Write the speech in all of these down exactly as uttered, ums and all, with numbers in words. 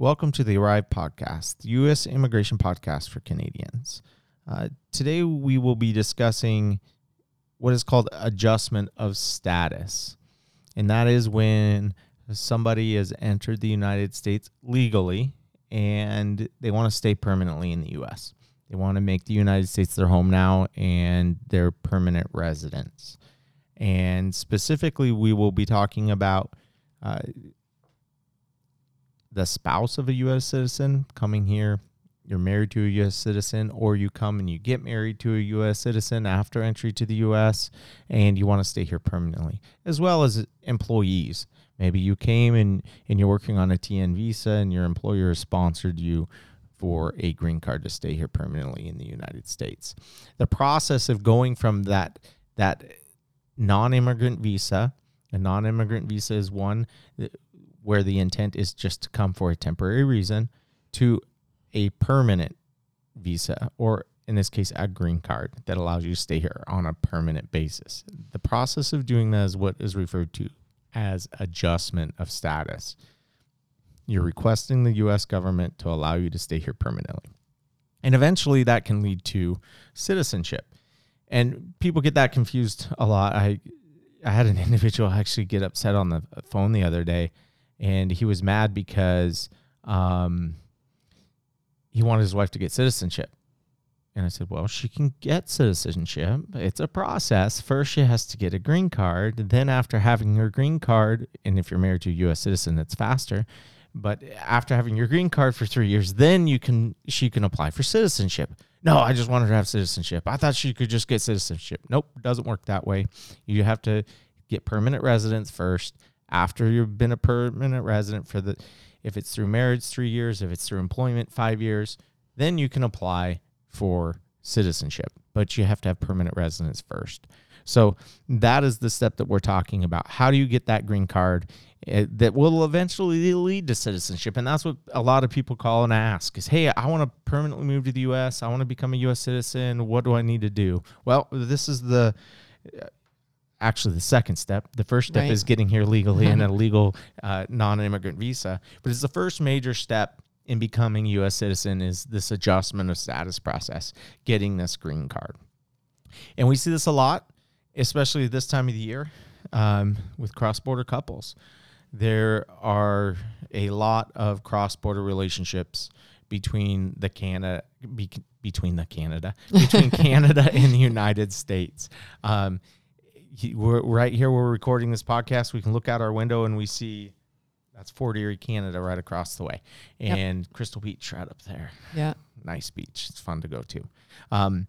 Welcome to the Arrive podcast, the U S immigration podcast for Canadians. Uh, today we will be discussing what is called adjustment of status, and that is when somebody has entered the United States legally and they want to stay permanently in the U S. They want to make the United States their home now and their permanent residence. And specifically, we will be talking about uh, the spouse of a U S citizen coming here. You're married to a U S citizen, or you come and you get married to a U S citizen after entry to the U S and you want to stay here permanently, as well as employees. Maybe you came and, and you're working on a T N visa and your employer sponsored you for a green card to stay here permanently in the United States. The process of going from that, that non-immigrant visa, a non-immigrant visa is one that, where the intent is just to come for a temporary reason, to a permanent visa, or in this case, a green card that allows you to stay here on a permanent basis. The process of doing that is what is referred to as adjustment of status. You're requesting the U S government to allow you to stay here permanently. And eventually that can lead to citizenship. And people get that confused a lot. I I had an individual actually get upset on the phone the other day, and he was mad because um, he wanted his wife to get citizenship. And I said, well, she can get citizenship. It's a process. First, she has to get a green card. Then after having her green card, and if you're married to a U S citizen, that's faster. But after having your green card for three years, then you can she can apply for citizenship. No, I just wanted her to have citizenship. I thought she could just get citizenship. Nope, doesn't work that way. You have to get permanent residence first. After you've been a permanent resident for the, if it's through marriage, three years. If it's through employment, five years. Then you can apply for citizenship, but you have to have permanent residence first. So that is the step that we're talking about. How do you get that green card that will eventually lead to citizenship? And that's what a lot of people call and ask is, hey, I want to permanently move to the U S. I want to become a U S citizen. What do I need to do? Well, this is the, actually the second step. The first step right. is getting here legally in a legal uh, non-immigrant visa. But it's the first major step in becoming a U S citizen is this adjustment of status process, getting this green card. And we see this a lot, especially this time of the year um, with cross-border couples. There are a lot of cross-border relationships between the Canada, be, between the Canada, between Canada and the United States. Um, we're, right here, we're recording this podcast. We can look out our window and we see that's Fort Erie, Canada, right across the way. And yep. Crystal Beach right up there. Yeah. Nice beach. It's fun to go to. Um,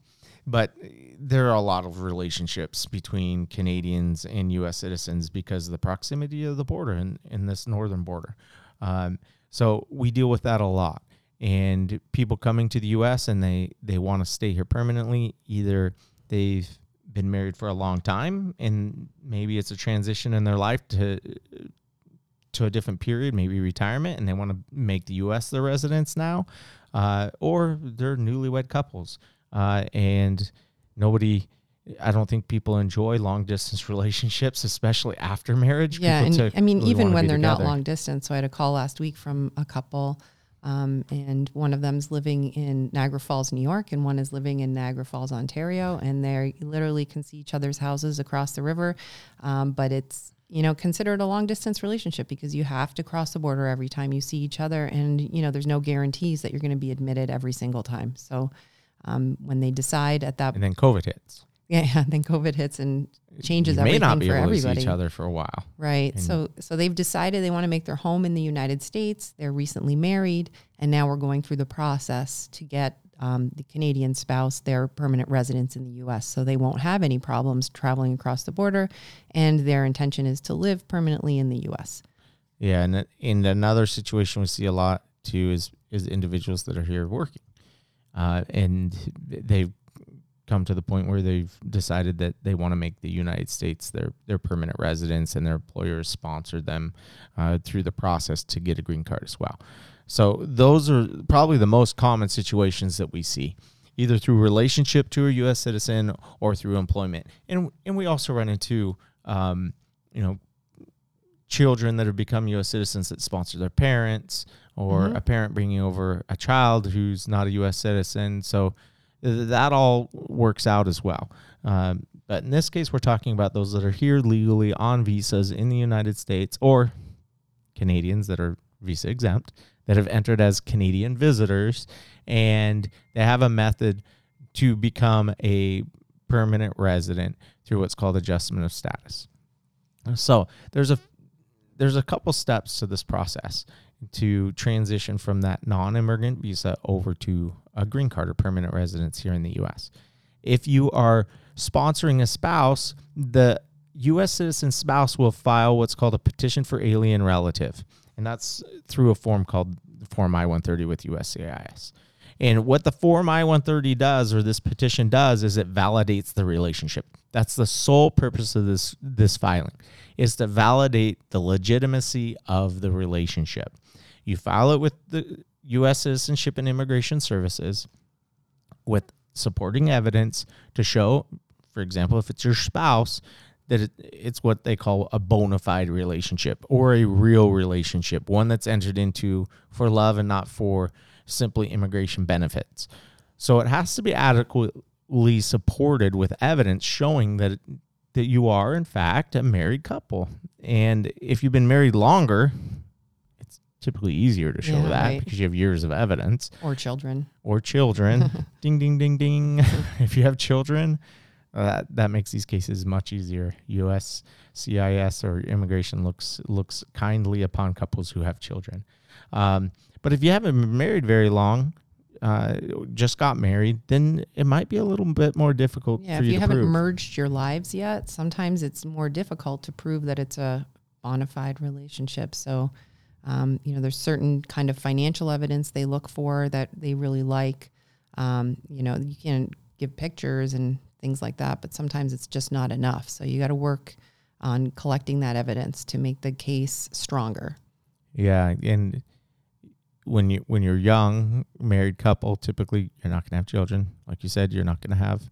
but there are a lot of relationships between Canadians and U S citizens because of the proximity of the border and, and this northern border. Um, so we deal with that a lot. And people coming to the U S and they, they want to stay here permanently, either they've been married for a long time and maybe it's a transition in their life to to a different period, maybe retirement, and they want to make the U S their residence now, uh, or they're newlywed couples. Uh, and nobody, I don't think people enjoy long distance relationships, especially after marriage. Yeah. People and to, I mean, really even when they're together. Not long distance. So I had a call last week from a couple, um, and one of them's living in Niagara Falls, New York, and one is living in Niagara Falls, Ontario. And they literally can see each other's houses across the river. Um, but it's, you know, consider it a long distance relationship because you have to cross the border every time you see each other. And, you know, there's no guarantees that you're going to be admitted every single time. So um, when they decide at that... And then COVID hits. Yeah, yeah then COVID hits and changes you everything for everybody. may not be able to see each other for a while. Right. And so so they've decided they want to make their home in the United States. They're recently married. And now we're going through the process to get um, the Canadian spouse their permanent residence in the U S So they won't have any problems traveling across the border. And their intention is to live permanently in the U S. Yeah. And in another situation we see a lot too is, is individuals that are here working. Uh, and they've come to the point where they've decided that they want to make the United States their, their permanent residence, and their employer sponsored them uh, through the process to get a green card as well. So those are probably the most common situations that we see, either through relationship to a U S citizen or through employment. And and we also run into, um, you know, children that have become U S citizens that sponsor their parents or mm-hmm. a parent bringing over a child who's not a U S citizen. So th- that all works out as well. Um, but in this case, we're talking about those that are here legally on visas in the United States, or Canadians that are visa exempt that have entered as Canadian visitors, and they have a method to become a permanent resident through what's called adjustment of status. So there's a there's a couple steps to this process to transition from that non-immigrant visa over to a green card or permanent residence here in the U S. If you are sponsoring a spouse, the U S citizen spouse will file what's called a petition for alien relative, and that's through a form called Form I one thirty with U S C I S. And what the Form I one thirty does, or this petition does, is it validates the relationship. That's the sole purpose of this this filing, is to validate the legitimacy of the relationship. You file it with the U S Citizenship and Immigration Services with supporting evidence to show, for example, if it's your spouse, that it, it's what they call a bona fide relationship or a real relationship, one that's entered into for love and not for simply immigration benefits. So it has to be adequately supported with evidence showing that that you are, in fact, a married couple. And if you've been married longer, it's typically easier to show yeah, that right. because you have years of evidence. Or children. Or children. Ding, ding, ding, ding. If you have children, uh, that, that makes these cases much easier. U S C I S or immigration looks looks kindly upon couples who have children. Um But if you haven't been married very long, uh, just got married, then it might be a little bit more difficult yeah, for you to prove. Yeah, if you haven't merged your lives yet, sometimes it's more difficult to prove that it's a bona fide relationship. So, um, you know, there's certain kind of financial evidence they look for that they really like. Um, you know, you can give pictures and things like that, but sometimes it's just not enough. So you got to work on collecting that evidence to make the case stronger. Yeah, and... When you when you're young, married couple, typically you're not going to have children. Like you said, you're not going to have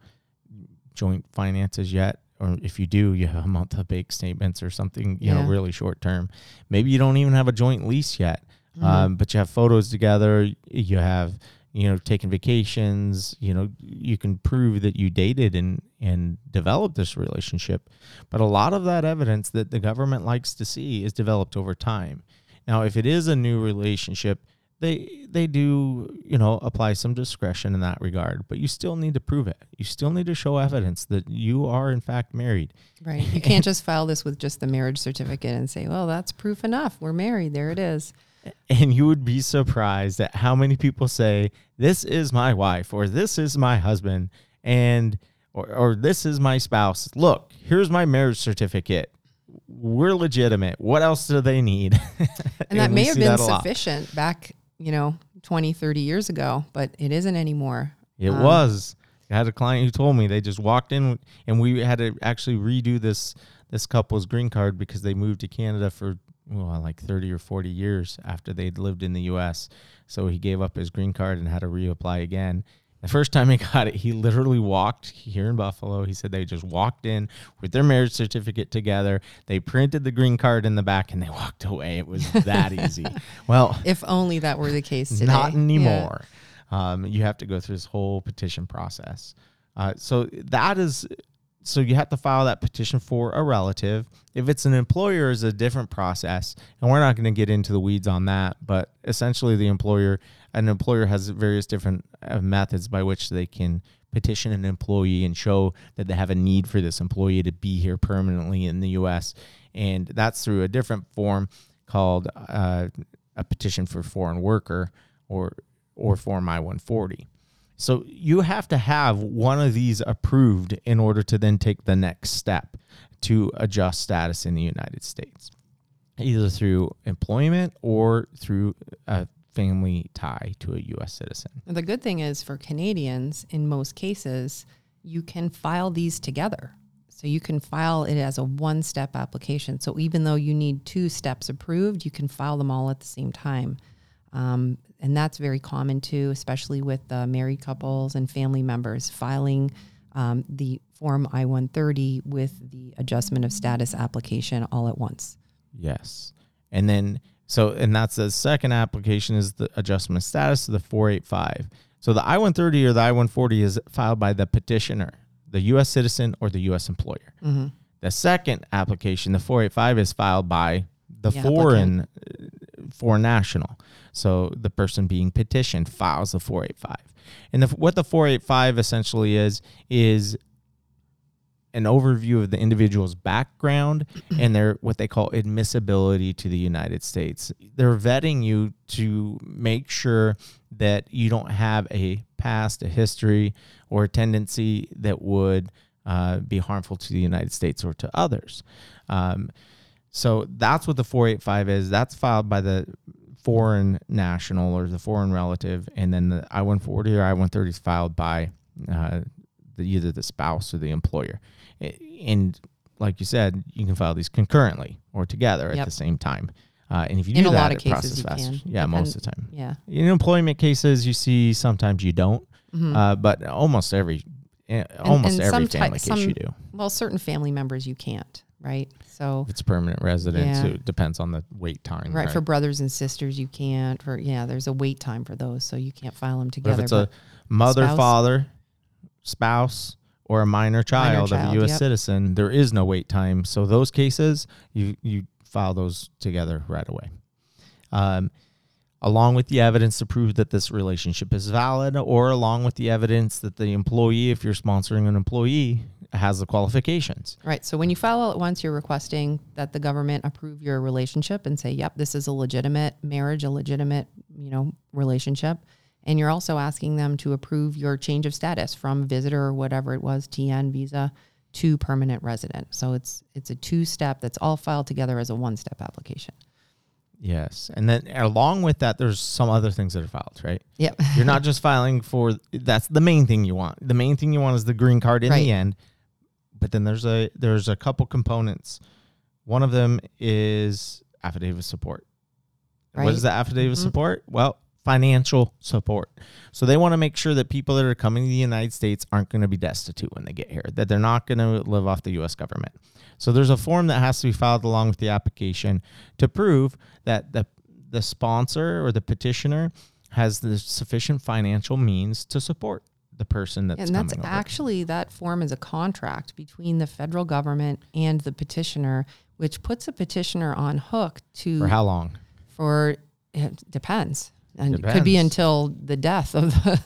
joint finances yet. Or if you do, you have a month of bank statements or something, you yeah. know, really short term. Maybe you don't even have a joint lease yet, mm-hmm. um, but you have photos together. You have, you know, taken vacations. You know, you can prove that you dated and, and developed this relationship. But a lot of that evidence that the government likes to see is developed over time. Now, if it is a new relationship, They they do, you know, apply some discretion in that regard, but you still need to prove it. You still need to show evidence that you are, in fact, married. Right. You can't just file this with just the marriage certificate and say, well, that's proof enough. We're married. There it is. And you would be surprised at how many people say, this is my wife, or this is my husband, and or, or this is my spouse. Look, here's my marriage certificate. We're legitimate. What else do they need? And, and that may have been sufficient back you know, twenty, thirty years ago, but it isn't anymore. It um, was. I had a client who told me they just walked in, and we had to actually redo this this couple's green card because they moved to Canada for well, like thirty or forty years after they'd lived in the U S. So he gave up his green card and had to reapply again. The first time he got it, he literally walked here in Buffalo. He said they just walked in with their marriage certificate together. They printed the green card in the back, and they walked away. It was that easy. Well, if only that were the case today. Not anymore. Yeah. Um, you have to go through this whole petition process. Uh, so that is, so you have to file that petition for a relative. If it's an employer, it's a different process, and we're not going to get into the weeds on that. But essentially, the employer. An employer has various different uh, methods by which they can petition an employee and show that they have a need for this employee to be here permanently in the U S. And that's through a different form called uh, a petition for foreign worker or or Form I one forty. So you have to have one of these approved in order to then take the next step to adjust status in the United States, either through employment or through uh family tie to a U S citizen. The good thing is for Canadians, in most cases, you can file these together. So you can file it as a one-step application. So even though you need two steps approved, you can file them all at the same time. Um, and that's very common too, especially with uh, married couples and family members filing um, the Form I one thirty with the adjustment of status application all at once. Yes. And then So, and that's the second application is the adjustment of status to the four eighty-five. So the I one thirty or the I one forty is filed by the petitioner, the U S citizen or the U S employer. Mm-hmm. The second application, the four eighty-five, is filed by the, the foreign applicant. foreign national. So the person being petitioned files the four eighty-five. And the, what the four eighty-five essentially is, is an overview of the individual's background and their what they call admissibility to the United States. They're vetting you to make sure that you don't have a past, a history, or a tendency that would uh, be harmful to the United States or to others. Um, so that's what the four eighty-five is. That's filed by the foreign national or the foreign relative, and then the I one forty or I one thirty is filed by uh, the, either the spouse or the employer. And like you said, you can file these concurrently or together yep. at the same time. Uh, and if you in do a that, lot of it cases, processes faster. Can. Yeah, most of the time. Yeah. In employment cases, you see sometimes you don't, mm-hmm. uh, but almost every and, almost and every family t- case some, you do. Well, certain family members you can't, right? So if it's permanent residence. Yeah. It depends on the wait time. Right, right. For brothers and sisters, you can't. For yeah, there's a wait time for those, so you can't file them together. But if it's but a mother, spouse, father, spouse. Or a minor child, minor child of a U S yep. citizen, there is no wait time. So those cases, you you file those together right away. Um, along with the evidence to prove that this relationship is valid, or along with the evidence that the employee, if you're sponsoring an employee, has the qualifications. Right. So when you file all at once, you're requesting that the government approve your relationship and say, yep, this is a legitimate marriage, a legitimate, you know, relationship. And you're also asking them to approve your change of status from visitor or whatever it was, T N visa, to permanent resident. So it's it's a two-step that's all filed together as a one-step application. Yes. And then along with that, there's some other things that are filed, right? Yep. You're not just filing for, that's the main thing you want. The main thing you want is the green card in right. the end. But then there's a there's a couple components. One of them is affidavit of support. Right. What is the affidavit of mm-hmm. support? Well, financial support. So they want to make sure that people that are coming to the United States aren't going to be destitute when they get here, that they're not going to live off the U S government. So there's a form that has to be filed along with the application to prove that the the sponsor or the petitioner has the sufficient financial means to support the person that's coming over. And that's actually, that form is a contract between the federal government and the petitioner, which puts a petitioner on hook to... For how long? For, it depends. And it could be until the death of the,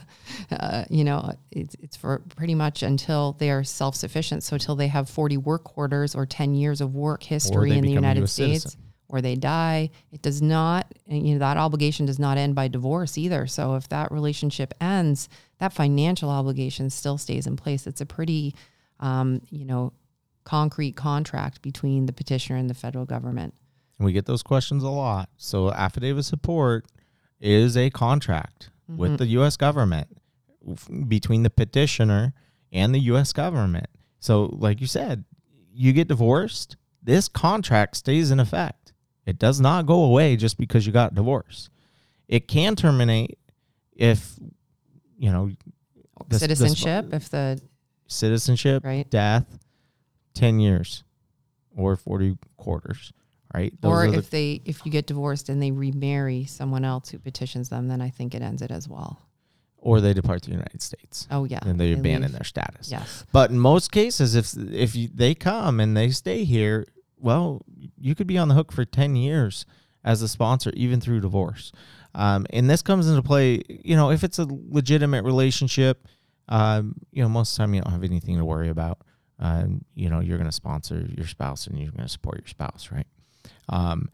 uh, you know, it's, it's for pretty much until they are self-sufficient. So until they have forty work quarters or ten years of work history in the United States citizen. Or they die, it does not, you know, that obligation does not end by divorce either. So if that relationship ends, that financial obligation still stays in place. It's a pretty, um, you know, concrete contract between the petitioner and the federal government. And we get those questions a lot. So affidavit of support is a contract mm-hmm. with the U S government f- between the petitioner and the U S government. So like you said, you get divorced, this contract stays in effect. It does not go away just because you got divorced. It can terminate if, you know, the, citizenship, the, if the citizenship, right. death, ten years or forty quarters. Right? Or if the, they, if you get divorced and they remarry someone else who petitions them, then I think it ends it as well. Or they depart the United States. Oh yeah, and they, they abandon leave. Their status. Yes. But in most cases, if if you, they come and they stay here, well, you could be on the hook for ten years as a sponsor, even through divorce. Um, and this comes into play, you know, if it's a legitimate relationship, um, you know, most of the time you don't have anything to worry about. Um, you know, you're going to sponsor your spouse and you're going to support your spouse, right? Um,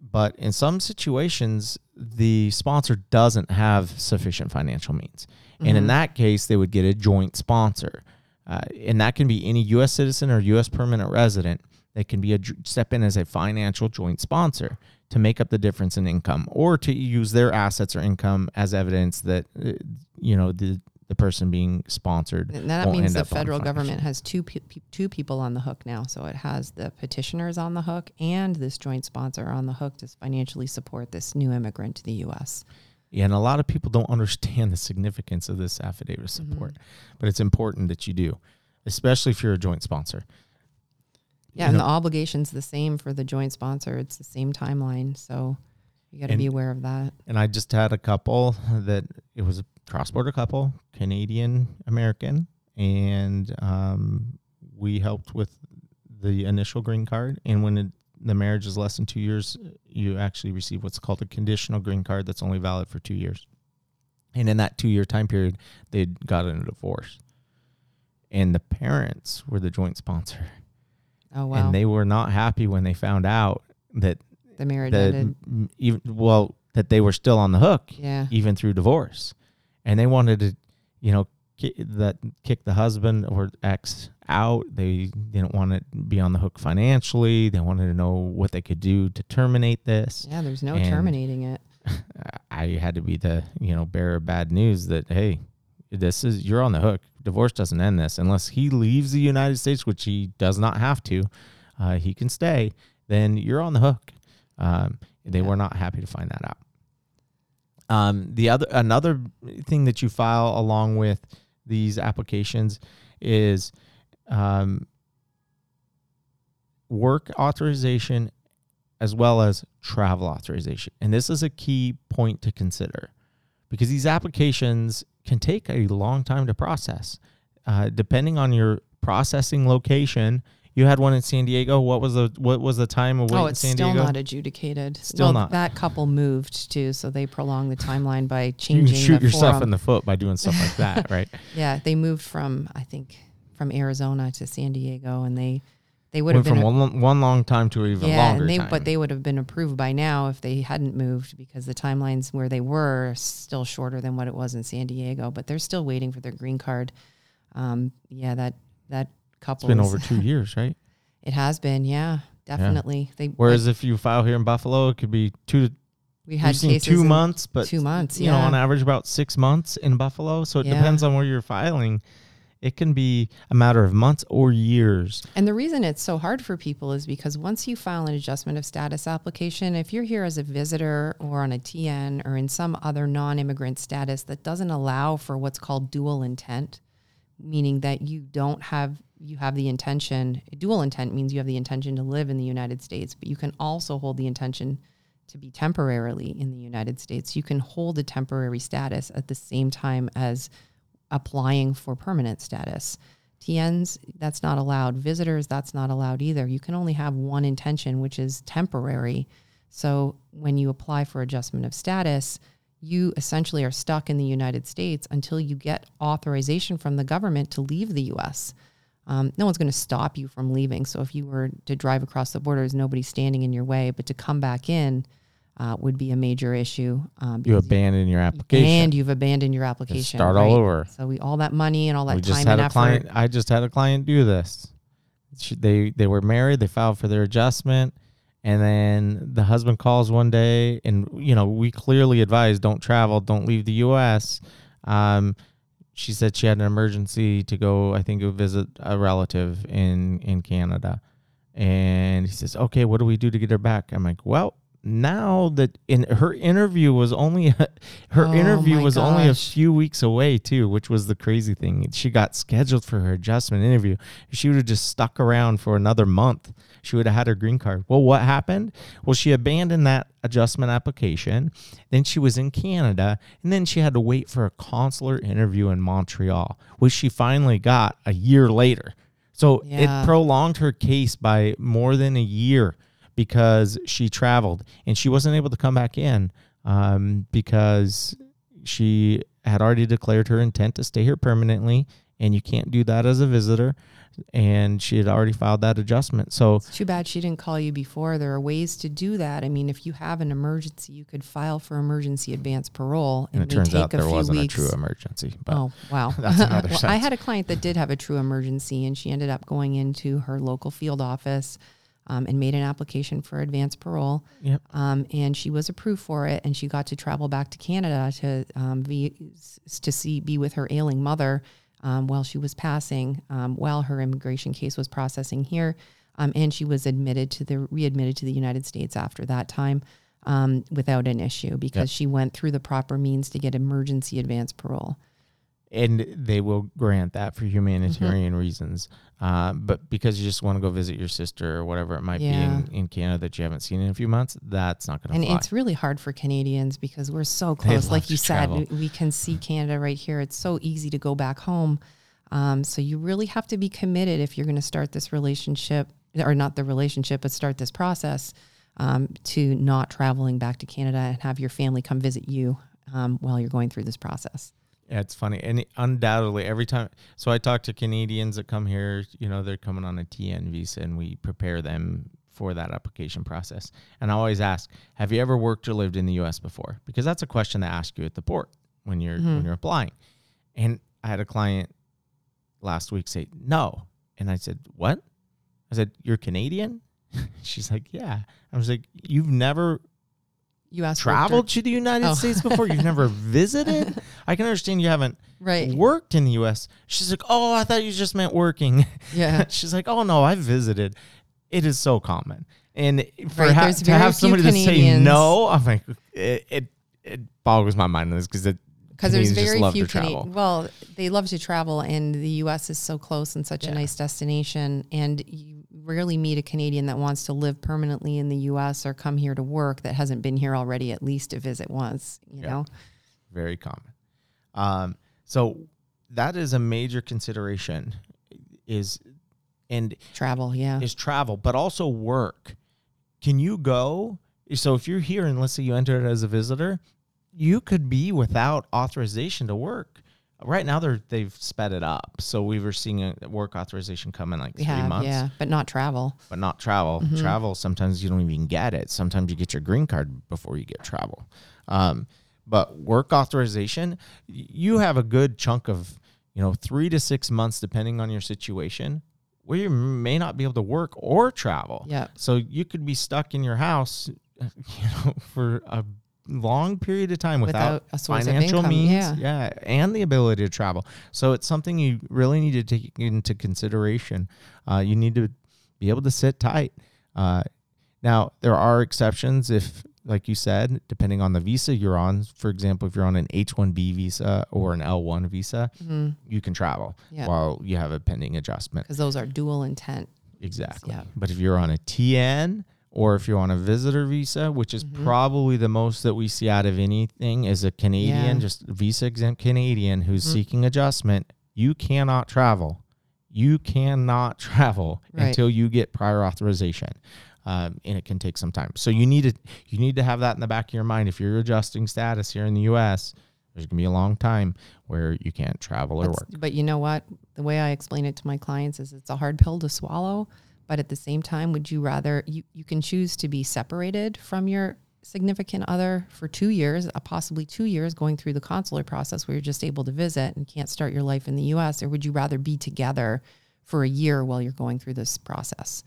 but in some situations, the sponsor doesn't have sufficient financial means. Mm-hmm. And in that case, they would get a joint sponsor. Uh, and that can be any U S citizen or U S permanent resident that can be a step in as a financial joint sponsor to make up the difference in income or to use their assets or income as evidence that, uh, you know, the, the person being sponsored. And that means the federal government has two pe- two people on the hook now. So it has the petitioners on the hook and this joint sponsor on the hook to financially support this new immigrant to the U S. Yeah, and a lot of people don't understand the significance of this affidavit of support, mm-hmm. but it's important that you do, especially if you're a joint sponsor. Yeah, and know, the obligation's the same for the joint sponsor. It's the same timeline, so you got to be aware of that. And I just had a couple that it was a cross-border couple, Canadian-American, and um, we helped with the initial green card. And when it, the marriage is less than two years, you actually receive what's called a conditional green card that's only valid for two years. And in that two-year time period, they'd gotten a divorce. And the parents were the joint sponsor. Oh, wow. And they were not happy when they found out that the marriage that ended. Even, well, that they were still on the hook, yeah, even through divorce. And they wanted to, you know, ki- that kick the husband or ex out. They didn't want to be on the hook financially. They wanted to know what they could do to terminate this. Yeah, there's no and terminating it. I had to be the, you know, bearer of bad news that, hey, this is, you're on the hook. Divorce doesn't end this unless he leaves the United States, which he does not have to. Uh, he can stay. Then you're on the hook. Um, they yeah. were not happy to find that out. Um, the other another thing that you file along with these applications is um, work authorization as well as travel authorization. And this is a key point to consider because these applications can take a long time to process. Uh, depending on your processing location, you had one in San Diego. What was the what was the time away oh, in San Diego? Oh, it's still not adjudicated. Still well, not. That couple moved too, so they prolonged the timeline by changing. You can shoot the yourself forum. in the foot by doing stuff like that, right? Yeah, they moved from I think from Arizona to San Diego, and they they would Went have been from a, one, one long time to even yeah, longer. Yeah, they, time. But they would have been approved by now if they hadn't moved because the timelines where they were are still shorter than what it was in San Diego. But they're still waiting for their green card. Um, yeah, that that. Couples. It's been over two years, right? It has been, yeah, definitely. Yeah. They whereas like, if you file here in Buffalo, it could be two to we had cases two months, but two months, you yeah. know, on average about six months in Buffalo. So it yeah. depends on where you're filing. It can be a matter of months or years. And the reason it's so hard for people is because once you file an adjustment of status application, if you're here as a visitor or on a T N or in some other non-immigrant status that doesn't allow for what's called dual intent, meaning that you don't have you have the intention, dual intent means you have the intention to live in the United States, but you can also hold the intention to be temporarily in the United States. You can hold a temporary status at the same time as applying for permanent status. T Ns, that's not allowed. Visitors, that's not allowed either. You can only have one intention, which is temporary. So when you apply for adjustment of status, you essentially are stuck in the United States until you get authorization from the government to leave the U S Um, no one's going to stop you from leaving. So if you were to drive across the border, there's nobody standing in your way. But to come back in uh, would be a major issue. Um, you abandon you, your application. And you've abandoned your application. Start right? all over. So we all that money and all that we time just had and a effort. Client, I just had a client do this. She, they, they were married. They filed for their adjustment. And then the husband calls one day. And, you know, we clearly advise don't travel, don't leave the U S Um She said she had an emergency to go, I think, go visit a relative in, in Canada. And he says, okay, what do we do to get her back? I'm like, well, now that in her interview was only a, her oh interview was gosh. only a few weeks away, too, which was the crazy thing. She got scheduled for her adjustment interview. If she would have just stuck around for another month, she would have had her green card. Well, what happened? Well, she abandoned that adjustment application. Then she was in Canada, and then she had to wait for a consular interview in Montreal, which she finally got a year later. So yeah. it prolonged her case by more than a year because she traveled, and she wasn't able to come back in um, because she had already declared her intent to stay here permanently, and you can't do that as a visitor, and she had already filed that adjustment. So it's too bad she didn't call you before. There are ways to do that. I mean, if you have an emergency, you could file for emergency advance parole. And, and it, it turns out there wasn't weeks. a true emergency. But oh, wow. That's another well, I had a client that did have a true emergency, and she ended up going into her local field office Um, and made an application for advance parole. Yep. Um, and she was approved for it, and she got to travel back to Canada to um, be to see be with her ailing mother um, while she was passing, um, while her immigration case was processing here, um, and she was admitted to the readmitted to the United States after that time um, without an issue because yep. she went through the proper means to get emergency advance parole. And they will grant that for humanitarian mm-hmm. reasons. Uh, but because you just want to go visit your sister or whatever it might yeah. be in, in Canada that you haven't seen in a few months, that's not going to fly. And it's really hard for Canadians because we're so close. Like you said, travel. we can see Canada right here. It's so easy to go back home. Um, so you really have to be committed if you're going to start this relationship, or not the relationship, but start this process um, to not traveling back to Canada and have your family come visit you um, while you're going through this process. Yeah, it's funny. And it, undoubtedly, every time. So I talk to Canadians that come here, you know, they're coming on a T N visa and we prepare them for that application process. And I always ask, have you ever worked or lived in the U S before? Because that's a question they ask you at the port when you're mm-hmm. when you're applying. And I had a client last week say no, and I said, what? I said, you're Canadian? She's like, yeah. I was like, you've never you asked traveled to the United oh. States before? You've never visited? I can understand you haven't right. worked in the U S She's like, oh, I thought you just meant working. Yeah. She's like, oh no, I visited. It is so common. And for right, ha- to have somebody Canadians. to say no, I'm like, it it, it boggles my mind on this because it Because there's very few Canadians. Well, they love to travel, and the U S is so close and such yeah. a nice destination. And you rarely meet a Canadian that wants to live permanently in the U S or come here to work that hasn't been here already at least to visit once. You yeah. know, very common. Um, so that is a major consideration. Is and travel, yeah, is travel, but also work. Can you go? So if you're here, and let's say you enter it as a visitor, you could be without authorization to work. Right now, they're, they've sped it up. So we were seeing a work authorization come in like we three have, months. Yeah, but not travel. But not travel. Mm-hmm. Travel, sometimes you don't even get it. Sometimes you get your green card before you get travel. Um, but work authorization, you have a good chunk of, you know, three to six months, depending on your situation, where you may not be able to work or travel. Yeah. So you could be stuck in your house, you know, for a long period of time without, without a source financial of income, means yeah. yeah and the ability to travel. So it's something you really need to take into consideration. Uh you need to be able to sit tight. Uh now there are exceptions, if like you said, depending on the visa you're on. For example, if you're on an H one B visa or an L one visa, mm-hmm. you can travel yeah. while you have a pending adjustment, because those are dual intent. Exactly. Yeah. But if you're on a T N, or if you're on a visitor visa, which is mm-hmm. probably the most that we see out of anything, is a Canadian, yeah. just visa exempt Canadian who's mm-hmm. seeking adjustment, you cannot travel. You cannot travel right. until you get prior authorization. Um, and it can take some time. So you need to you need to have that in the back of your mind. If you're adjusting status here in the U S, there's going to be a long time where you can't travel or That's, work. But you know what? The way I explain it to my clients is it's a hard pill to swallow. But at the same time, would you rather, you, you can choose to be separated from your significant other for two years, uh, possibly two years going through the consular process where you're just able to visit and can't start your life in the U S, or would you rather be together for a year while you're going through this process?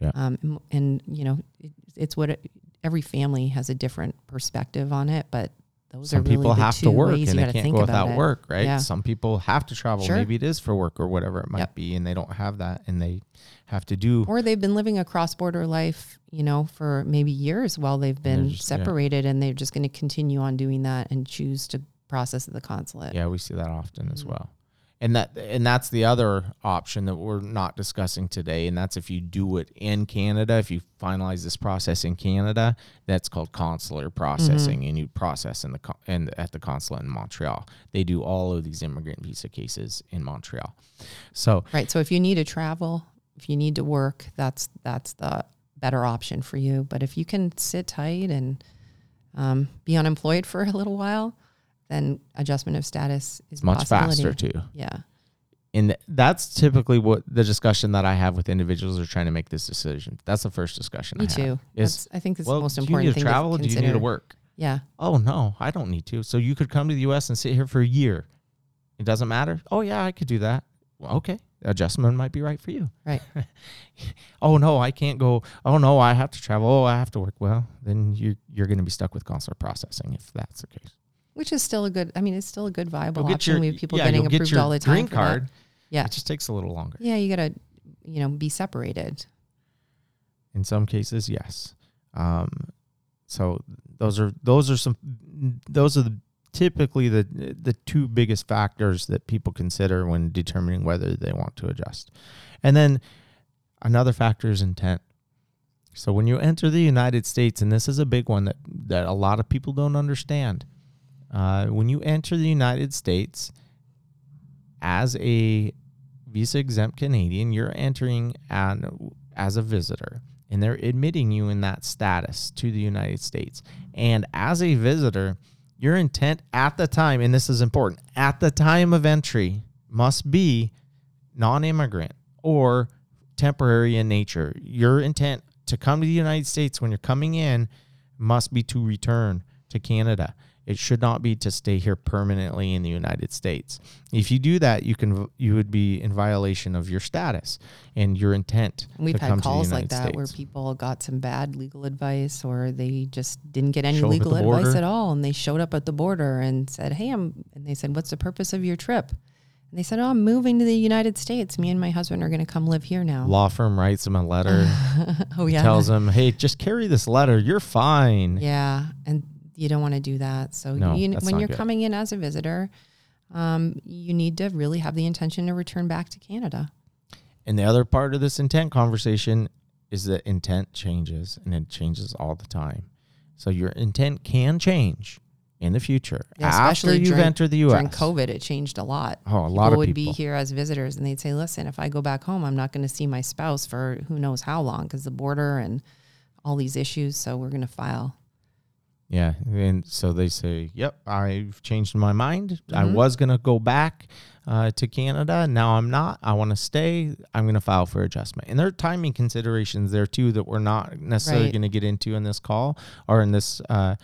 Yeah. Um, and, and, you know, it, it's what, it, every family has a different perspective on it, but those Some are really people the have two to work ways and you they can't go without it. work, right? Yeah. Some people have to travel. Sure. Maybe it is for work or whatever it might yep. be, and they don't have that, and they have to do. Or they've been living a cross-border life, you know, for maybe years while they've been just, separated, yeah. and they're just going to continue on doing that and choose to process at the consulate. Yeah, we see that often mm-hmm. as well. And that and that's the other option that we're not discussing today, and that's if you do it in Canada, if you finalize this process in Canada, that's called consular processing, mm-hmm. and you process in the and at the consulate in Montreal. They do all of these immigrant visa cases in Montreal. So right, so if you need to travel, if you need to work, that's that's the better option for you. But if you can sit tight and um, be unemployed for a little while, then adjustment of status is much faster too. Yeah. And that's typically what the discussion that I have with individuals who are trying to make this decision. That's the first discussion. Me I too. Is, that's, I think that's well, the most important thing to consider. Do you need to travel or do you need to work? Yeah. Oh no, I don't need to. So you could come to the U S and sit here for a year. It doesn't matter. Oh yeah, I could do that. Well, okay. Adjustment might be right for you. Right. Oh no, I can't go. Oh no, I have to travel. Oh, I have to work. Well, then you, you're going to be stuck with consular processing if that's the case. Which is still a good, I mean, it's still a good viable you'll option. Your, we have people yeah, getting approved get your all the time. Green card. Yeah. It just takes a little longer. Yeah, you got to, you know, be separated. In some cases, yes. Um, so those are, those are some, those are the typically the the two biggest factors that people consider when determining whether they want to adjust. And then another factor is intent. So when you enter the United States, and this is a big one that, that a lot of people don't understand, uh, when you enter the United States as a visa-exempt Canadian, you're entering an, as a visitor, and they're admitting you in that status to the United States. And as a visitor, your intent at the time, and this is important, at the time of entry must be non-immigrant or temporary in nature. Your intent to come to the United States when you're coming in must be to return to Canada. It should not be to stay here permanently in the United States. If you do that, you can you would be in violation of your status and your intent. We've had calls like that where people got some bad legal advice, or they just didn't get any legal advice at all, and they showed up at the border and said, "Hey, I'm," and they said, "What's the purpose of your trip?" And they said, "Oh, I'm moving to the United States. Me and my husband are going to come live here now." Law firm writes him a letter. Oh, yeah. Tells him, "Hey, just carry this letter. You're fine." Yeah, and you don't want to do that. So no, you, when you're good. coming in as a visitor, um, you need to really have the intention to return back to Canada. And the other part of this intent conversation is that intent changes, and it changes all the time. So your intent can change in the future, yeah, after you've during, entered the U S. During COVID, it changed a lot. Oh, a lot people of people would be here as visitors, and they'd say, "Listen, if I go back home, I'm not going to see my spouse for who knows how long because the border and all these issues. So we're going to file." Yeah, and so they say, "Yep, I've changed my mind. Mm-hmm. I was going to go back uh, to Canada. Now I'm not. I want to stay. I'm going to file for adjustment." And there are timing considerations there, too, that we're not necessarily right. going to get into in this call or in this uh,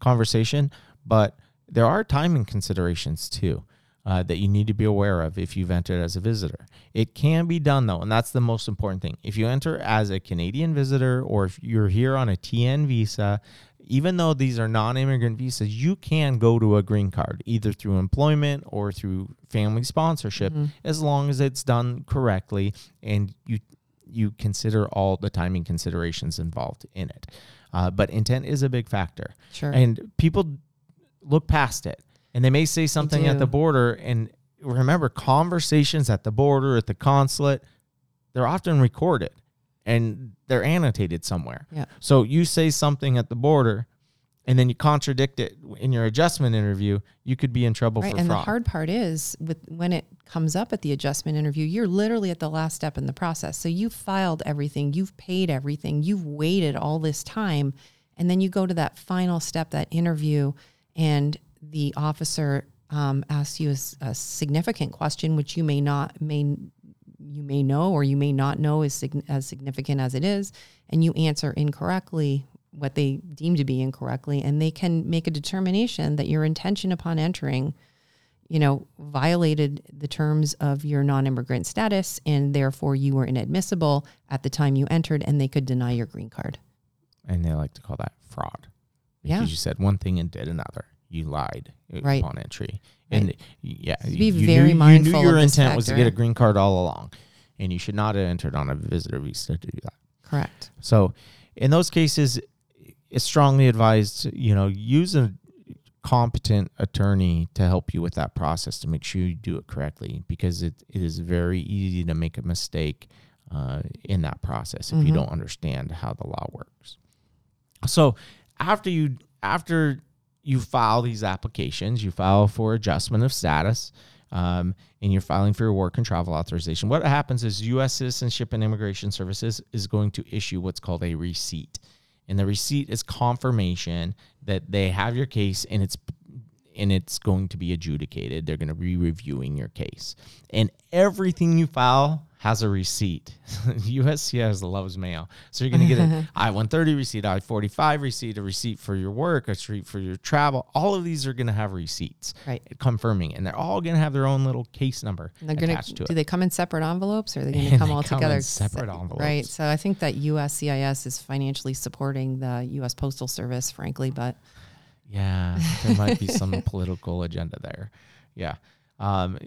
conversation. But there are timing considerations, too, uh, that you need to be aware of if you've entered as a visitor. It can be done, though, and that's the most important thing. If you enter as a Canadian visitor, or if you're here on a T N visa, even though these are non-immigrant visas, you can go to a green card, either through employment or through family sponsorship, mm-hmm. as long as it's done correctly and you you consider all the timing considerations involved in it. Uh, but intent is a big factor. Sure. And people look past it, and they may say something at the border, and remember, conversations at the border, at the consulate, they're often recorded. And they're annotated somewhere. Yeah. So you say something at the border, and then you contradict it in your adjustment interview, you could be in trouble right, for and fraud. And the hard part is, with when it comes up at the adjustment interview, you're literally at the last step in the process. So you've filed everything, you've paid everything, you've waited all this time, and then you go to that final step, that interview, and the officer um, asks you a, a significant question, which you may not may. you may know or you may not know is sig- as significant as it is, and you answer incorrectly what they deem to be incorrectly, and they can make a determination that your intention upon entering, you know, violated the terms of your non-immigrant status, and therefore you were inadmissible at the time you entered, and they could deny your green card. And they like to call that fraud. Because yeah. you said one thing and did another. You lied right. upon entry. And right. yeah, so be you, very knew, mindful you knew your intent factor. was to get a green card all along, and you should not have entered on a visitor visa to do that. Correct. So in those cases, it's strongly advised, you know, use a competent attorney to help you with that process to make sure you do it correctly, because it, it is very easy to make a mistake uh, in that process if mm-hmm. you don't understand how the law works. So after you, after you file these applications, you file for adjustment of status, um, and you're filing for your work and travel authorization. What happens is U S Citizenship and Immigration Services is going to issue what's called a receipt. And the receipt is confirmation that they have your case and it's and it's going to be adjudicated. They're going to be reviewing your case. And everything you file has a receipt. U S C I S loves mail. So you're going to get an I one thirty receipt, I forty-five receipt, a receipt for your work, a receipt for your travel. All of these are going to have receipts right. confirming, and they're all going to have their own little case number they're gonna, attached to do it. Do they come in separate envelopes, or are they going to come all come together? Separate envelopes. Right. So I think that U S C I S is financially supporting the U S Postal Service, frankly, but... yeah, there might be some political agenda there. Yeah. Um,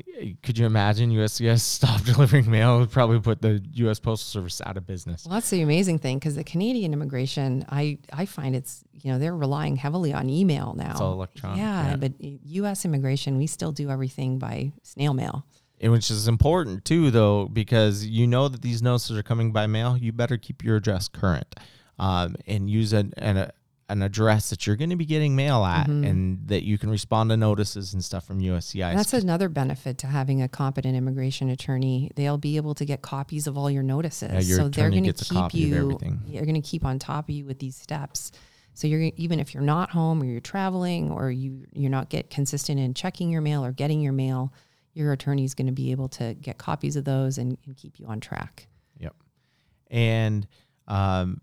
could you imagine U S C I S stopped delivering mail? It would probably put the U S Postal Service out of business. Well, that's the amazing thing, because the Canadian immigration, I, I find it's, you know, they're relying heavily on email now. It's all electronic. Yeah, yeah. But U S immigration, we still do everything by snail mail. And which is important too, though, because you know that these notices are coming by mail. You better keep your address current, um, and use an, an, an address that you're going to be getting mail at, mm-hmm. and that you can respond to notices and stuff from U S C I S. That's another benefit to having a competent immigration attorney. They'll be able to get copies of all your notices. Yeah, your so they're going to keep you, they're going to keep on top of you with these steps. So you're, even if you're not home or you're traveling or you, you're not get consistent in checking your mail or getting your mail, your attorney is going to be able to get copies of those and, and keep you on track. Yep. And, um,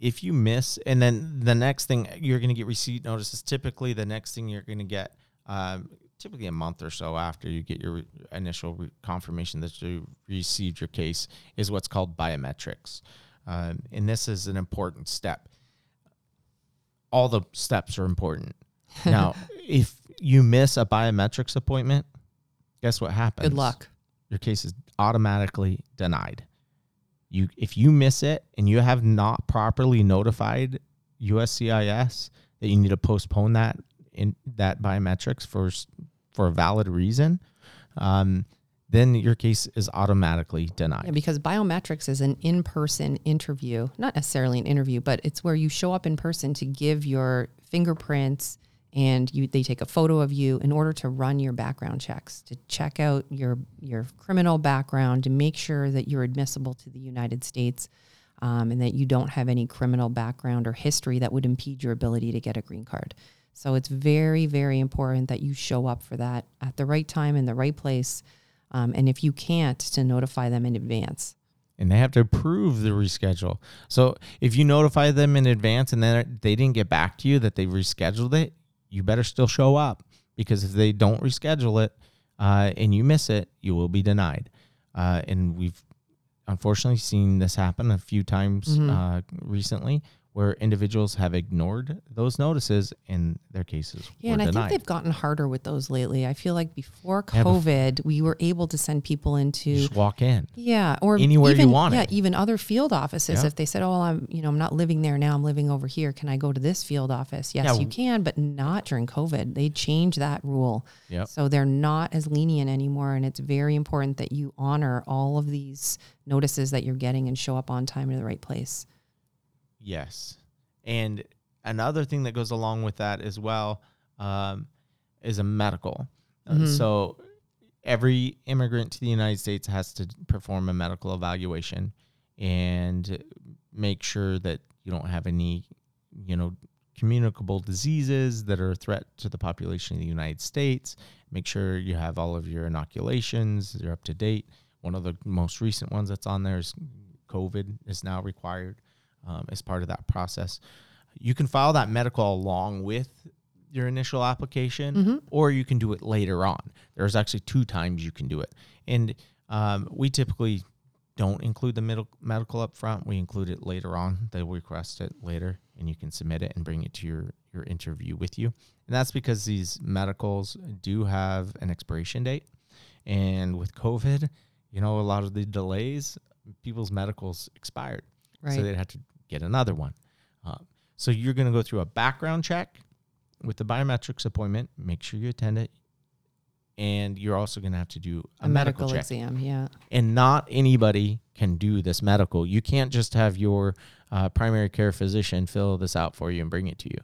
if you miss, and then the next thing you're going to get receipt notices, typically the next thing you're going to get, um, typically a month or so after you get your re- initial re- confirmation that you received your case, is what's called biometrics. Um, and this is an important step. All the steps are important. Now, if you miss a biometrics appointment, guess what happens? Good luck. Your case is automatically denied. You, if you miss it and you have not properly notified U S C I S that you need to postpone that in that biometrics for for a valid reason, um, then your case is automatically denied. Yeah, because biometrics is an in-person interview, not necessarily an interview, but it's where you show up in person to give your fingerprints and you they take a photo of you in order to run your background checks, to check out your your criminal background, to make sure that you're admissible to the United States, um, and that you don't have any criminal background or history that would impede your ability to get a green card. So it's very, very important that you show up for that at the right time in the right place, um, and if you can't, to notify them in advance. And they have to approve the reschedule. So if you notify them in advance and then they didn't get back to you that they rescheduled it, you better still show up, because if they don't reschedule it uh, and you miss it, you will be denied. Uh, and we've unfortunately seen this happen a few times mm-hmm. uh, recently, where individuals have ignored those notices and their cases yeah, were denied. Yeah, and I think they've gotten harder with those lately. I feel like before COVID, yeah, we were able to send people into... Just walk in. Yeah. Or anywhere even, you wanted. Yeah, even other field offices. Yeah. If they said, oh, I'm, you know, I'm not living there now, I'm living over here, can I go to this field office? Yes, yeah, you can, but not during COVID. They changed that rule. Yep. So they're not as lenient anymore, and it's very important that you honor all of these notices that you're getting and show up on time in the right place. Yes. And another thing that goes along with that as well um, is a medical. Mm-hmm. Uh, so every immigrant to the United States has to perform a medical evaluation and make sure that you don't have any, you know, communicable diseases that are a threat to the population of the United States. Make sure you have all of your inoculations. They're up to date. One of the most recent ones that's on there is COVID is now required. Um, as part of that process, you can file that medical along with your initial application, mm-hmm. or you can do it later on. There's actually two times you can do it. And um, we typically don't include the med- medical up front. We include it later on. They'll request it later, and you can submit it and bring it to your, your interview with you. And that's because these medicals do have an expiration date. And with COVID, you know, a lot of the delays, people's medicals expired. Right. So they'd have to get another one. Um, so you're going to go through a background check with the biometrics appointment. Make sure you attend it. And you're also going to have to do a, a medical, medical check. exam, yeah. And not anybody can do this medical. You can't just have your uh, primary care physician fill this out for you and bring it to you.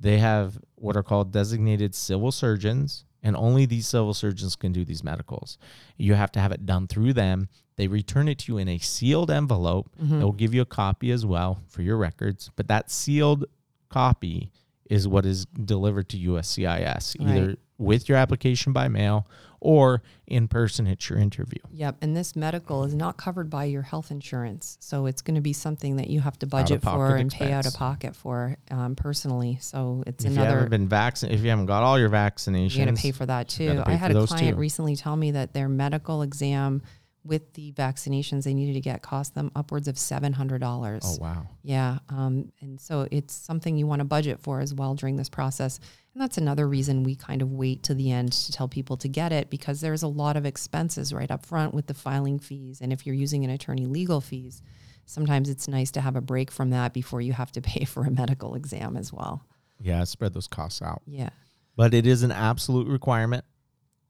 They have what are called designated civil surgeons, and only these civil surgeons can do these medicals. You have to have it done through them. They return it to you in a sealed envelope. Mm-hmm. They'll give you a copy as well for your records. But that sealed copy is what is delivered to U S C I S, either right. with your application by mail or in person at your interview. Yep. And this medical is not covered by your health insurance. So it's going to be something that you have to budget for and expense. Pay out of pocket for um, personally. So it's if another. If you haven't been vaccinated, if you haven't got all your vaccinations, you got to pay for that too. I had a client too. recently tell me that their medical exam with the vaccinations they needed to get cost them upwards of seven hundred dollars. Oh, wow. Yeah. Um, and so it's something you want to budget for as well during this process. And that's another reason we kind of wait to the end to tell people to get it, because there's a lot of expenses right up front with the filing fees. And if you're using an attorney, legal fees, sometimes it's nice to have a break from that before you have to pay for a medical exam as well. Yeah, spread those costs out. Yeah. But it is an absolute requirement.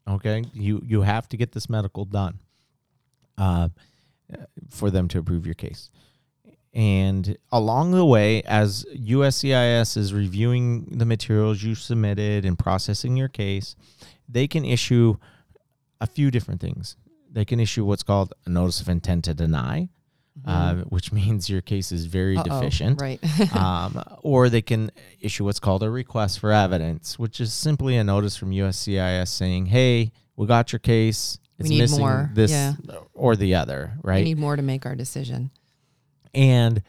Okay, you you have to get this medical done uh, for them to approve your case. And along the way, as U S C I S is reviewing the materials you submitted and processing your case, they can issue a few different things. They can issue what's called a notice of intent to deny, mm-hmm. uh, which means your case is very Uh-oh, deficient. Right. um, or they can issue what's called a request for evidence, which is simply a notice from U S C I S saying, hey, we got your case. It's we need missing more. This yeah. or the other, right? We need more to make our decision. And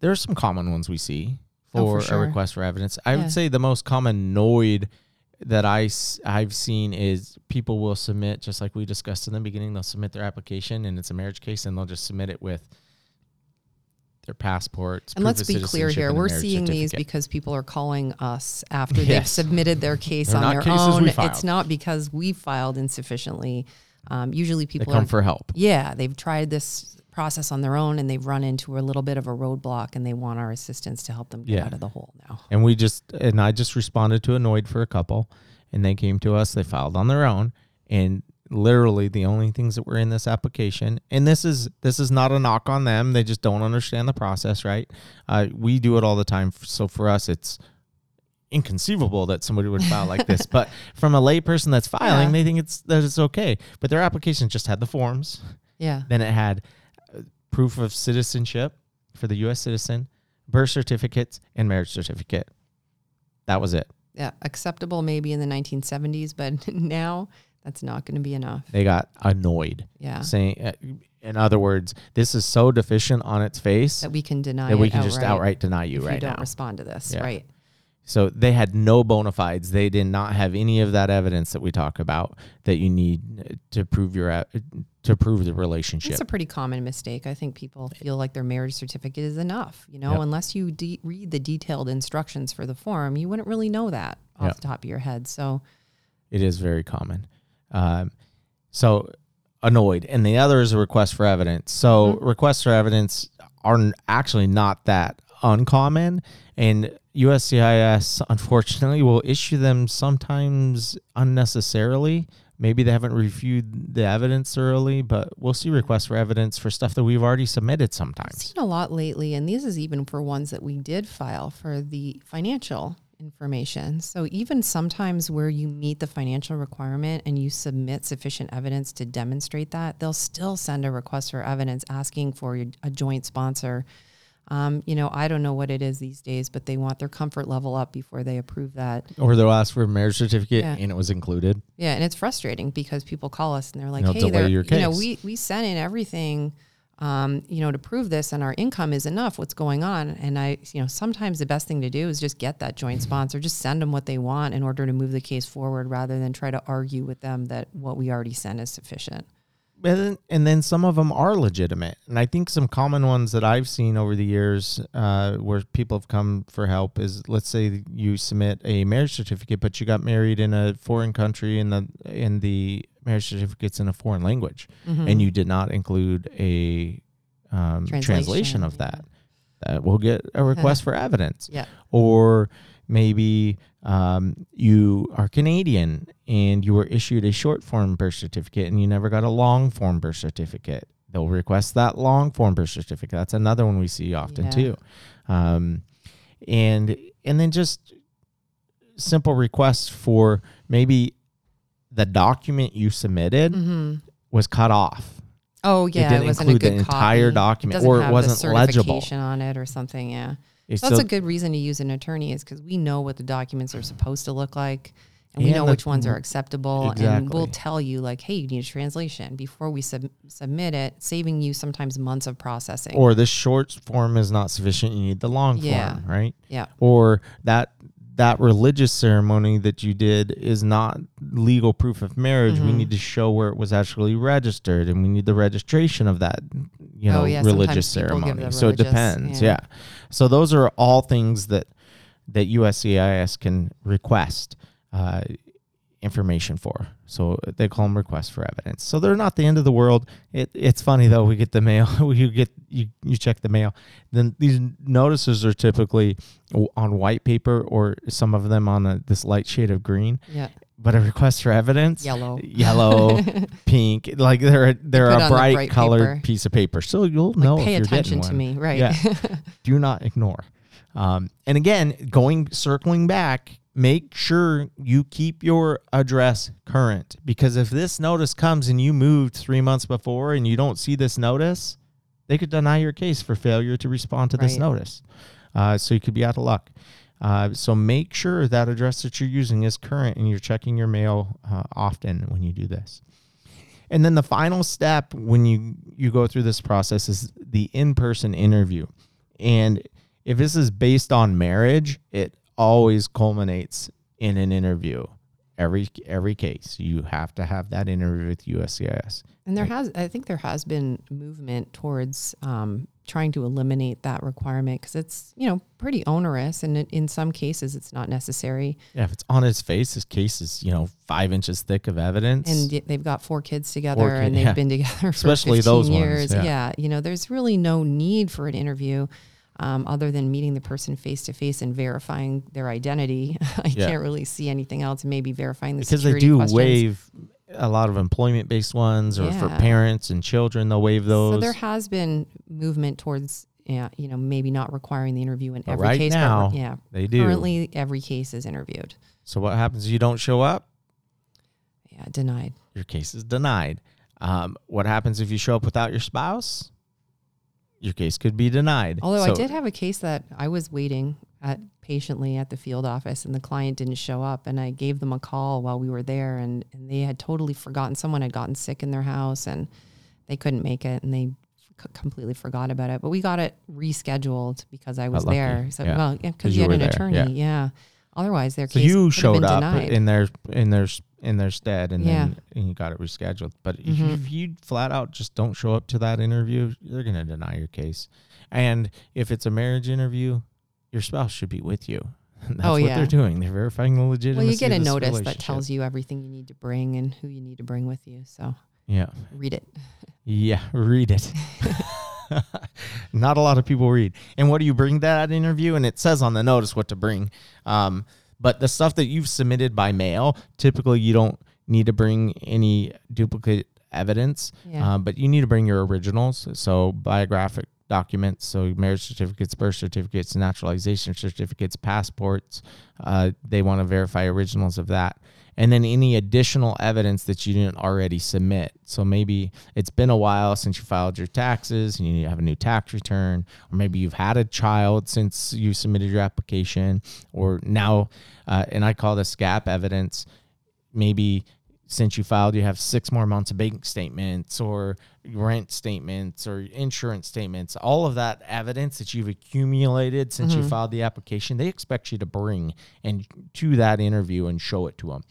there are some common ones we see for, oh, for sure. a request for evidence. I yeah. would say the most common NOID that I, I've seen is people will submit, just like we discussed in the beginning, they'll submit their application and it's a marriage case and they'll just submit it with their passports. And let's be clear here. We're seeing these because people are calling us after yes. they've submitted their case on their own. It's not because we filed insufficiently. Um, usually people they come are, for help. Yeah, they've tried this process on their own and they've run into a little bit of a roadblock and they want our assistance to help them get yeah. out of the hole now. And we just, and I just responded to a NOID for a couple and they came to us, they filed on their own. And literally the only things that were in this application, and this is, this is not a knock on them. They just don't understand the process, right? Uh, we do it all the time. So for us, it's inconceivable that somebody would file like this, but from a lay person that's filing, yeah. they think it's, that it's okay. But their application just had the forms. Yeah. Then it had proof of citizenship for the U S citizen, birth certificates, and marriage certificate. That was it. Yeah, acceptable maybe in the nineteen seventies, but now that's not going to be enough. They got annoyed. Yeah. Saying, uh, in other words, this is so deficient on its face that we can deny that it we can outright just outright deny you if right you don't now. Respond to this, yeah. right? So they had no bona fides. They did not have any of that evidence that we talk about that you need to prove your to prove the relationship. It's a pretty common mistake. I think people feel like their marriage certificate is enough. You know, yep. unless you de- read the detailed instructions for the form, you wouldn't really know that off yep. the top of your head. So it is very common. Um, so annoyed, and the other is a request for evidence. So mm-hmm. requests for evidence are actually not that uncommon, and U S C I S, unfortunately, will issue them sometimes unnecessarily. Maybe they haven't reviewed the evidence thoroughly, but we'll see requests for evidence for stuff that we've already submitted sometimes. I've seen a lot lately, and this is even for ones that we did file for the financial information. So even sometimes where you meet the financial requirement and you submit sufficient evidence to demonstrate that, they'll still send a request for evidence asking for a joint sponsor. Um, you know, I don't know what it is these days, but they want their comfort level up before they approve that. Or they'll ask for a marriage certificate yeah. and it was included. Yeah. And it's frustrating because people call us and they're like, hey, they're, you know, we, we sent in everything, um, you know, to prove this and our income is enough. What's going on? And I, you know, sometimes the best thing to do is just get that joint sponsor, just send them what they want in order to move the case forward rather than try to argue with them that what we already sent is sufficient. And then some of them are legitimate. And I think some common ones that I've seen over the years uh, where people have come for help is, let's say you submit a marriage certificate, but you got married in a foreign country and the, and the marriage certificate's in a foreign language. Mm-hmm. And you did not include a um, translation. translation of that. That will get a request for evidence. Yeah. Or maybe um, you are Canadian and you were issued a short form birth certificate and you never got a long form birth certificate. They'll request that long form birth certificate. That's another one we see often yeah. too. Um, and and then just simple requests for maybe the document you submitted mm-hmm. was cut off. Oh, yeah. It didn't it wasn't include a good the entire copy. Document it or it wasn't legible on it or something. Yeah. So that's a good reason to use an attorney is because we know what the documents are supposed to look like and, and we know the, which ones are acceptable. Exactly. And we'll tell you like, hey, you need a translation before we sub- submit it, saving you sometimes months of processing. Or the short form is not sufficient. You need the long yeah. form, right? Yeah. Or that that religious ceremony that you did is not legal proof of marriage. Mm-hmm. We need to show where it was actually registered, and we need the registration of that, you know, oh, yeah, religious ceremony. Religious, so it depends. Yeah. yeah. So those are all things that, that U S C I S can request uh, information for. So they call them requests for evidence. So they're not the end of the world. It, it's funny though. We get the mail, you get, you, you check the mail. Then these notices are typically on white paper, or some of them on a, this light shade of green. Yeah. But a request for evidence, yellow, yellow, pink, like they're a, they're a bright, bright colored paper. piece of paper. So you'll like know if you're getting one. Pay attention to me, right? Yeah. Do not ignore. Um, and again, going circling back, make sure you keep your address current, because if this notice comes and you moved three months before and you don't see this notice, they could deny your case for failure to respond to right. this notice. Uh, so you could be out of luck. Uh, so make sure that address that you're using is current, and you're checking your mail uh, often when you do this. And then the final step when you, you go through this process is the in-person interview. And if this is based on marriage, it always culminates in an interview. Every every case, you have to have that interview with U S C I S. And there has, I think there has been movement towards um, trying to eliminate that requirement, because it's, you know, pretty onerous, and in some cases it's not necessary. Yeah, if it's on his face, his case is, you know, five inches thick of evidence. And they've got four kids together, four kid, and they've yeah. been together for Especially those years. Ones, yeah. yeah, you know, there's really no need for an interview. Um, other than meeting the person face-to-face and verifying their identity. I yeah. can't really see anything else, maybe verifying the because security Because they do questions. waive a lot of employment-based ones, or yeah. for parents and children, they'll waive those. So there has been movement towards, yeah, you know, maybe not requiring the interview in but every right case. Right now, but, yeah, they do. Currently, every case is interviewed. So what happens if you don't show up? Yeah, denied. Your case is denied. Um, what happens if you show up without your spouse? Your case could be denied. Although so, I did have a case that I was waiting at patiently at the field office, and the client didn't show up, and I gave them a call while we were there, and, and they had totally forgotten. Someone had gotten sick in their house and they couldn't make it, and they c- completely forgot about it. But we got it rescheduled because I was I there. You. So yeah. Well, because yeah, you, you had an there. attorney. Yeah. yeah. Otherwise, their so case you showed been up denied. in their in their in their stead, and yeah. then and you got it rescheduled. But mm-hmm. if you flat out just don't show up to that interview, they're going to deny your case. And if it's a marriage interview, your spouse should be with you. And that's oh, what yeah. they're doing. They're verifying the legitimacy. Well, you get a notice that tells you everything you need to bring and who you need to bring with you. So yeah, read it. Yeah, read it. Not a lot of people read. And what do you bring that interview? And it says on the notice what to bring. Um, but the stuff that you've submitted by mail, typically you don't need to bring any duplicate evidence, yeah. um, but you need to bring your originals. So biographic documents, so marriage certificates, birth certificates, naturalization certificates, passports. Uh, they want to verify originals of that. And then any additional evidence that you didn't already submit. So maybe it's been a while since you filed your taxes and you need to have a new tax return, or maybe you've had a child since you submitted your application, or now, uh, and I call this gap evidence, maybe since you filed, you have six more months of bank statements or rent statements or insurance statements, all of that evidence that you've accumulated since mm-hmm. you filed the application, they expect you to bring and to that interview and show it to them,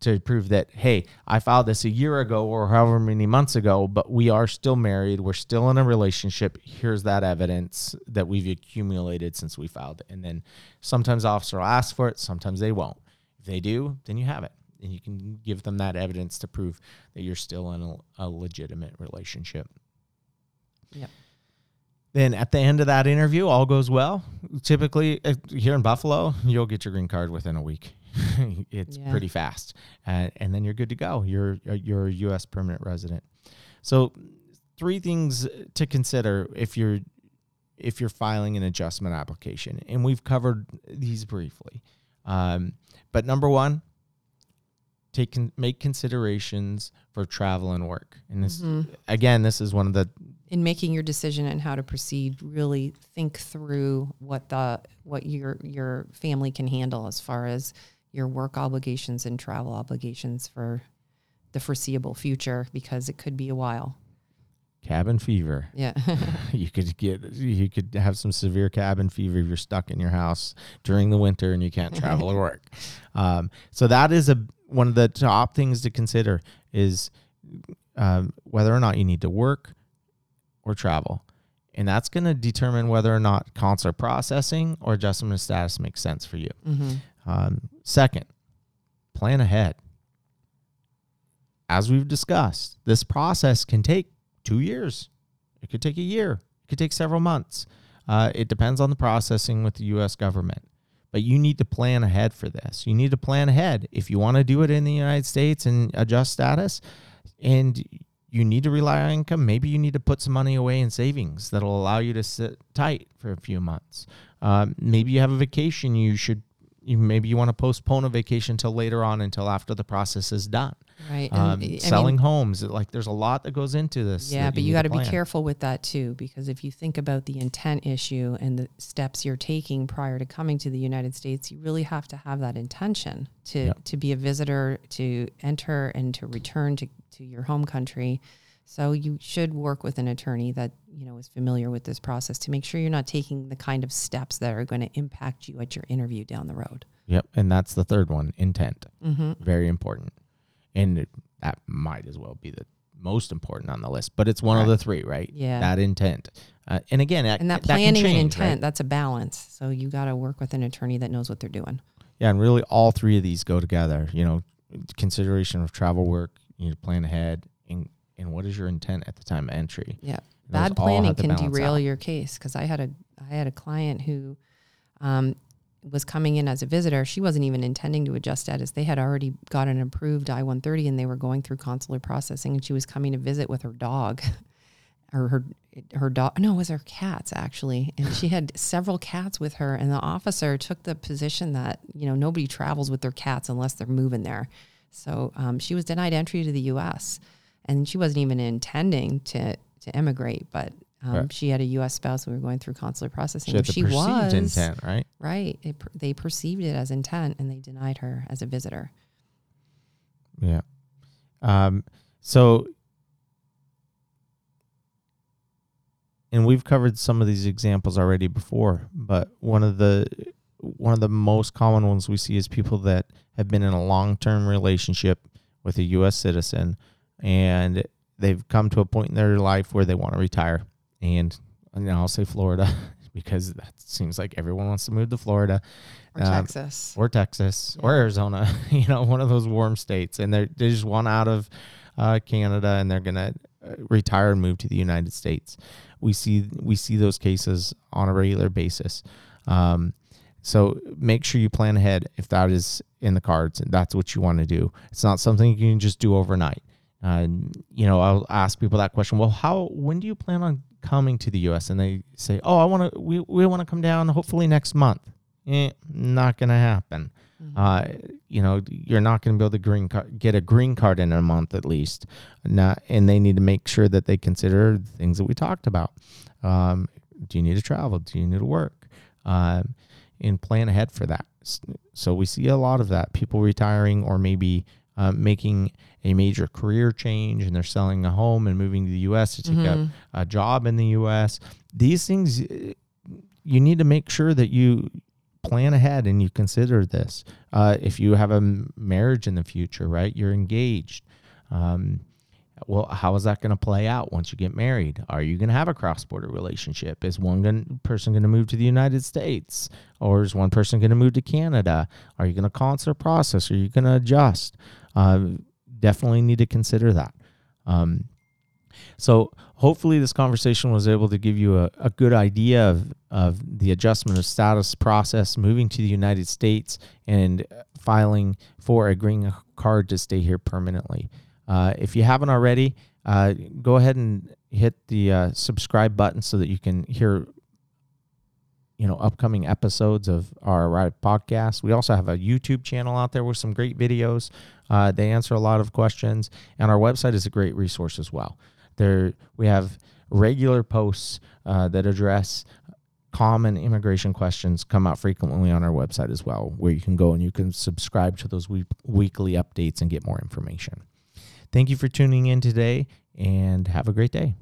to prove that, hey, I filed this a year ago or however many months ago, but we are still married. We're still in a relationship. Here's that evidence that we've accumulated since we filed it. And then sometimes the officer will ask for it. Sometimes they won't. If they do, then you have it. And you can give them that evidence to prove that you're still in a, a legitimate relationship. Yep. Then at the end of that interview, all goes well. Typically, uh, here in Buffalo, you'll get your green card within a week. It's yeah. pretty fast. Uh, and then you're good to go. You're, you're a U S permanent resident. So three things to consider if you're, if you're filing an adjustment application. And we've covered these briefly. Um, but number one, take con- make considerations for travel and work. And this, mm-hmm. again, this is one of the... In making your decision and how to proceed, really think through what the what your your family can handle as far as your work obligations and travel obligations for the foreseeable future, because it could be a while. cabin fever. Yeah. you could get, you could have some severe cabin fever if you're stuck in your house during the winter and you can't travel to work. Um, so that is a, one of the top things to consider is um, whether or not you need to work or travel. And that's going to determine whether or not consular processing or adjustment of status makes sense for you. Mm-hmm. Um, second, plan ahead. As we've discussed, this process can take two years. It could take a year. It could take several months. Uh, it depends on the processing with the U S government. But you need to plan ahead for this. You need to plan ahead. If you want to do it in the United States and adjust status and you need to rely on income, maybe you need to put some money away in savings that'll allow you to sit tight for a few months. Um, maybe you have a vacation. You should, you, maybe you want to postpone a vacation till later on until after the process is done. Right. Um, and, selling mean, homes. Like there's a lot that goes into this. Yeah, but you, you got to be careful with that too, because if you think about the intent issue and the steps you're taking prior to coming to the United States, you really have to have that intention to, yep. to be a visitor, to enter and to return to, to your home country. So you should work with an attorney that, you know, is familiar with this process to make sure you're not taking the kind of steps that are going to impact you at your interview down the road. Yep. And that's the third one, intent. Mm-hmm. Very important. And it, that might as well be the most important on the list, but it's one right. of the three, right? Yeah. That intent. Uh, and again, that, and that planning that can change, and intent, right? That's a balance. So you got to work with an attorney that knows what they're doing. Yeah. And really all three of these go together, you know, consideration of travel work, you need to plan ahead and, and what is your intent at the time of entry? Yeah. And bad planning can derail out. your case. Cause I had a, I had a client who, um, was coming in as a visitor. She wasn't even intending to adjust status. They had already got an approved I one thirty and they were going through consular processing, and she was coming to visit with her dog or her, her dog. No, it was her cats actually. And she had several cats with her, and the officer took the position that, you know, nobody travels with their cats unless they're moving there. So um, she was denied entry to the U S and she wasn't even intending to, to emigrate, but Um, right. She had a U S spouse. We were going through consular processing. She, had the she perceived was intent, right? Right. It, they perceived it as intent, and they denied her as a visitor. Yeah. Um, so, and we've covered some of these examples already before, but one of the one of the most common ones we see is people that have been in a long-term relationship with a U S citizen, and they've come to a point in their life where they want to retire. And, and I'll say Florida because that seems like everyone wants to move to Florida. Or um, Texas. Or Texas. Yeah. Or Arizona. You know, one of those warm states. And they just want out of uh, Canada, and they're going to retire and move to the United States. We see we see those cases on a regular basis. Um, so make sure you plan ahead if that is in the cards and that's what you want to do. It's not something you can just do overnight. Uh, you know, I'll ask people that question. Well, how, when do you plan on coming to the U S? And they say, oh, I want to, we, we want to come down hopefully next month. Eh, not going to happen. Mm-hmm. Uh, you know, you're not going to be able to green card, get a green card in a month at least. Not, and they need to make sure that they consider the things that we talked about. Um, do you need to travel? Do you need to work? Um, and plan ahead for that. So we see a lot of that, people retiring or maybe Uh, making a major career change, and they're selling a home and moving to the U S to take mm-hmm. a, a job in the U S. These things, you need to make sure that you plan ahead and you consider this. Uh, if you have a marriage in the future, right, you're engaged. Um, well, how is that going to play out once you get married? Are you going to have a cross-border relationship? Is one gonna, person going to move to the United States? Or is one person going to move to Canada? Are you going to consular process? Are you going to adjust? Uh, definitely need to consider that. Um, so hopefully this conversation was able to give you a, a good idea of, of the adjustment of status process, moving to the United States and filing for a green card to stay here permanently. Uh, if you haven't already, uh, go ahead and hit the uh, subscribe button so that you can hear, you know, upcoming episodes of our Arrive podcast. We also have a YouTube channel out there with some great videos. Uh, they answer a lot of questions, and our website is a great resource as well. There we have regular posts uh, that address common immigration questions. Come out frequently on our website as well, where you can go and you can subscribe to those we- weekly updates and get more information. Thank you for tuning in today, and have a great day.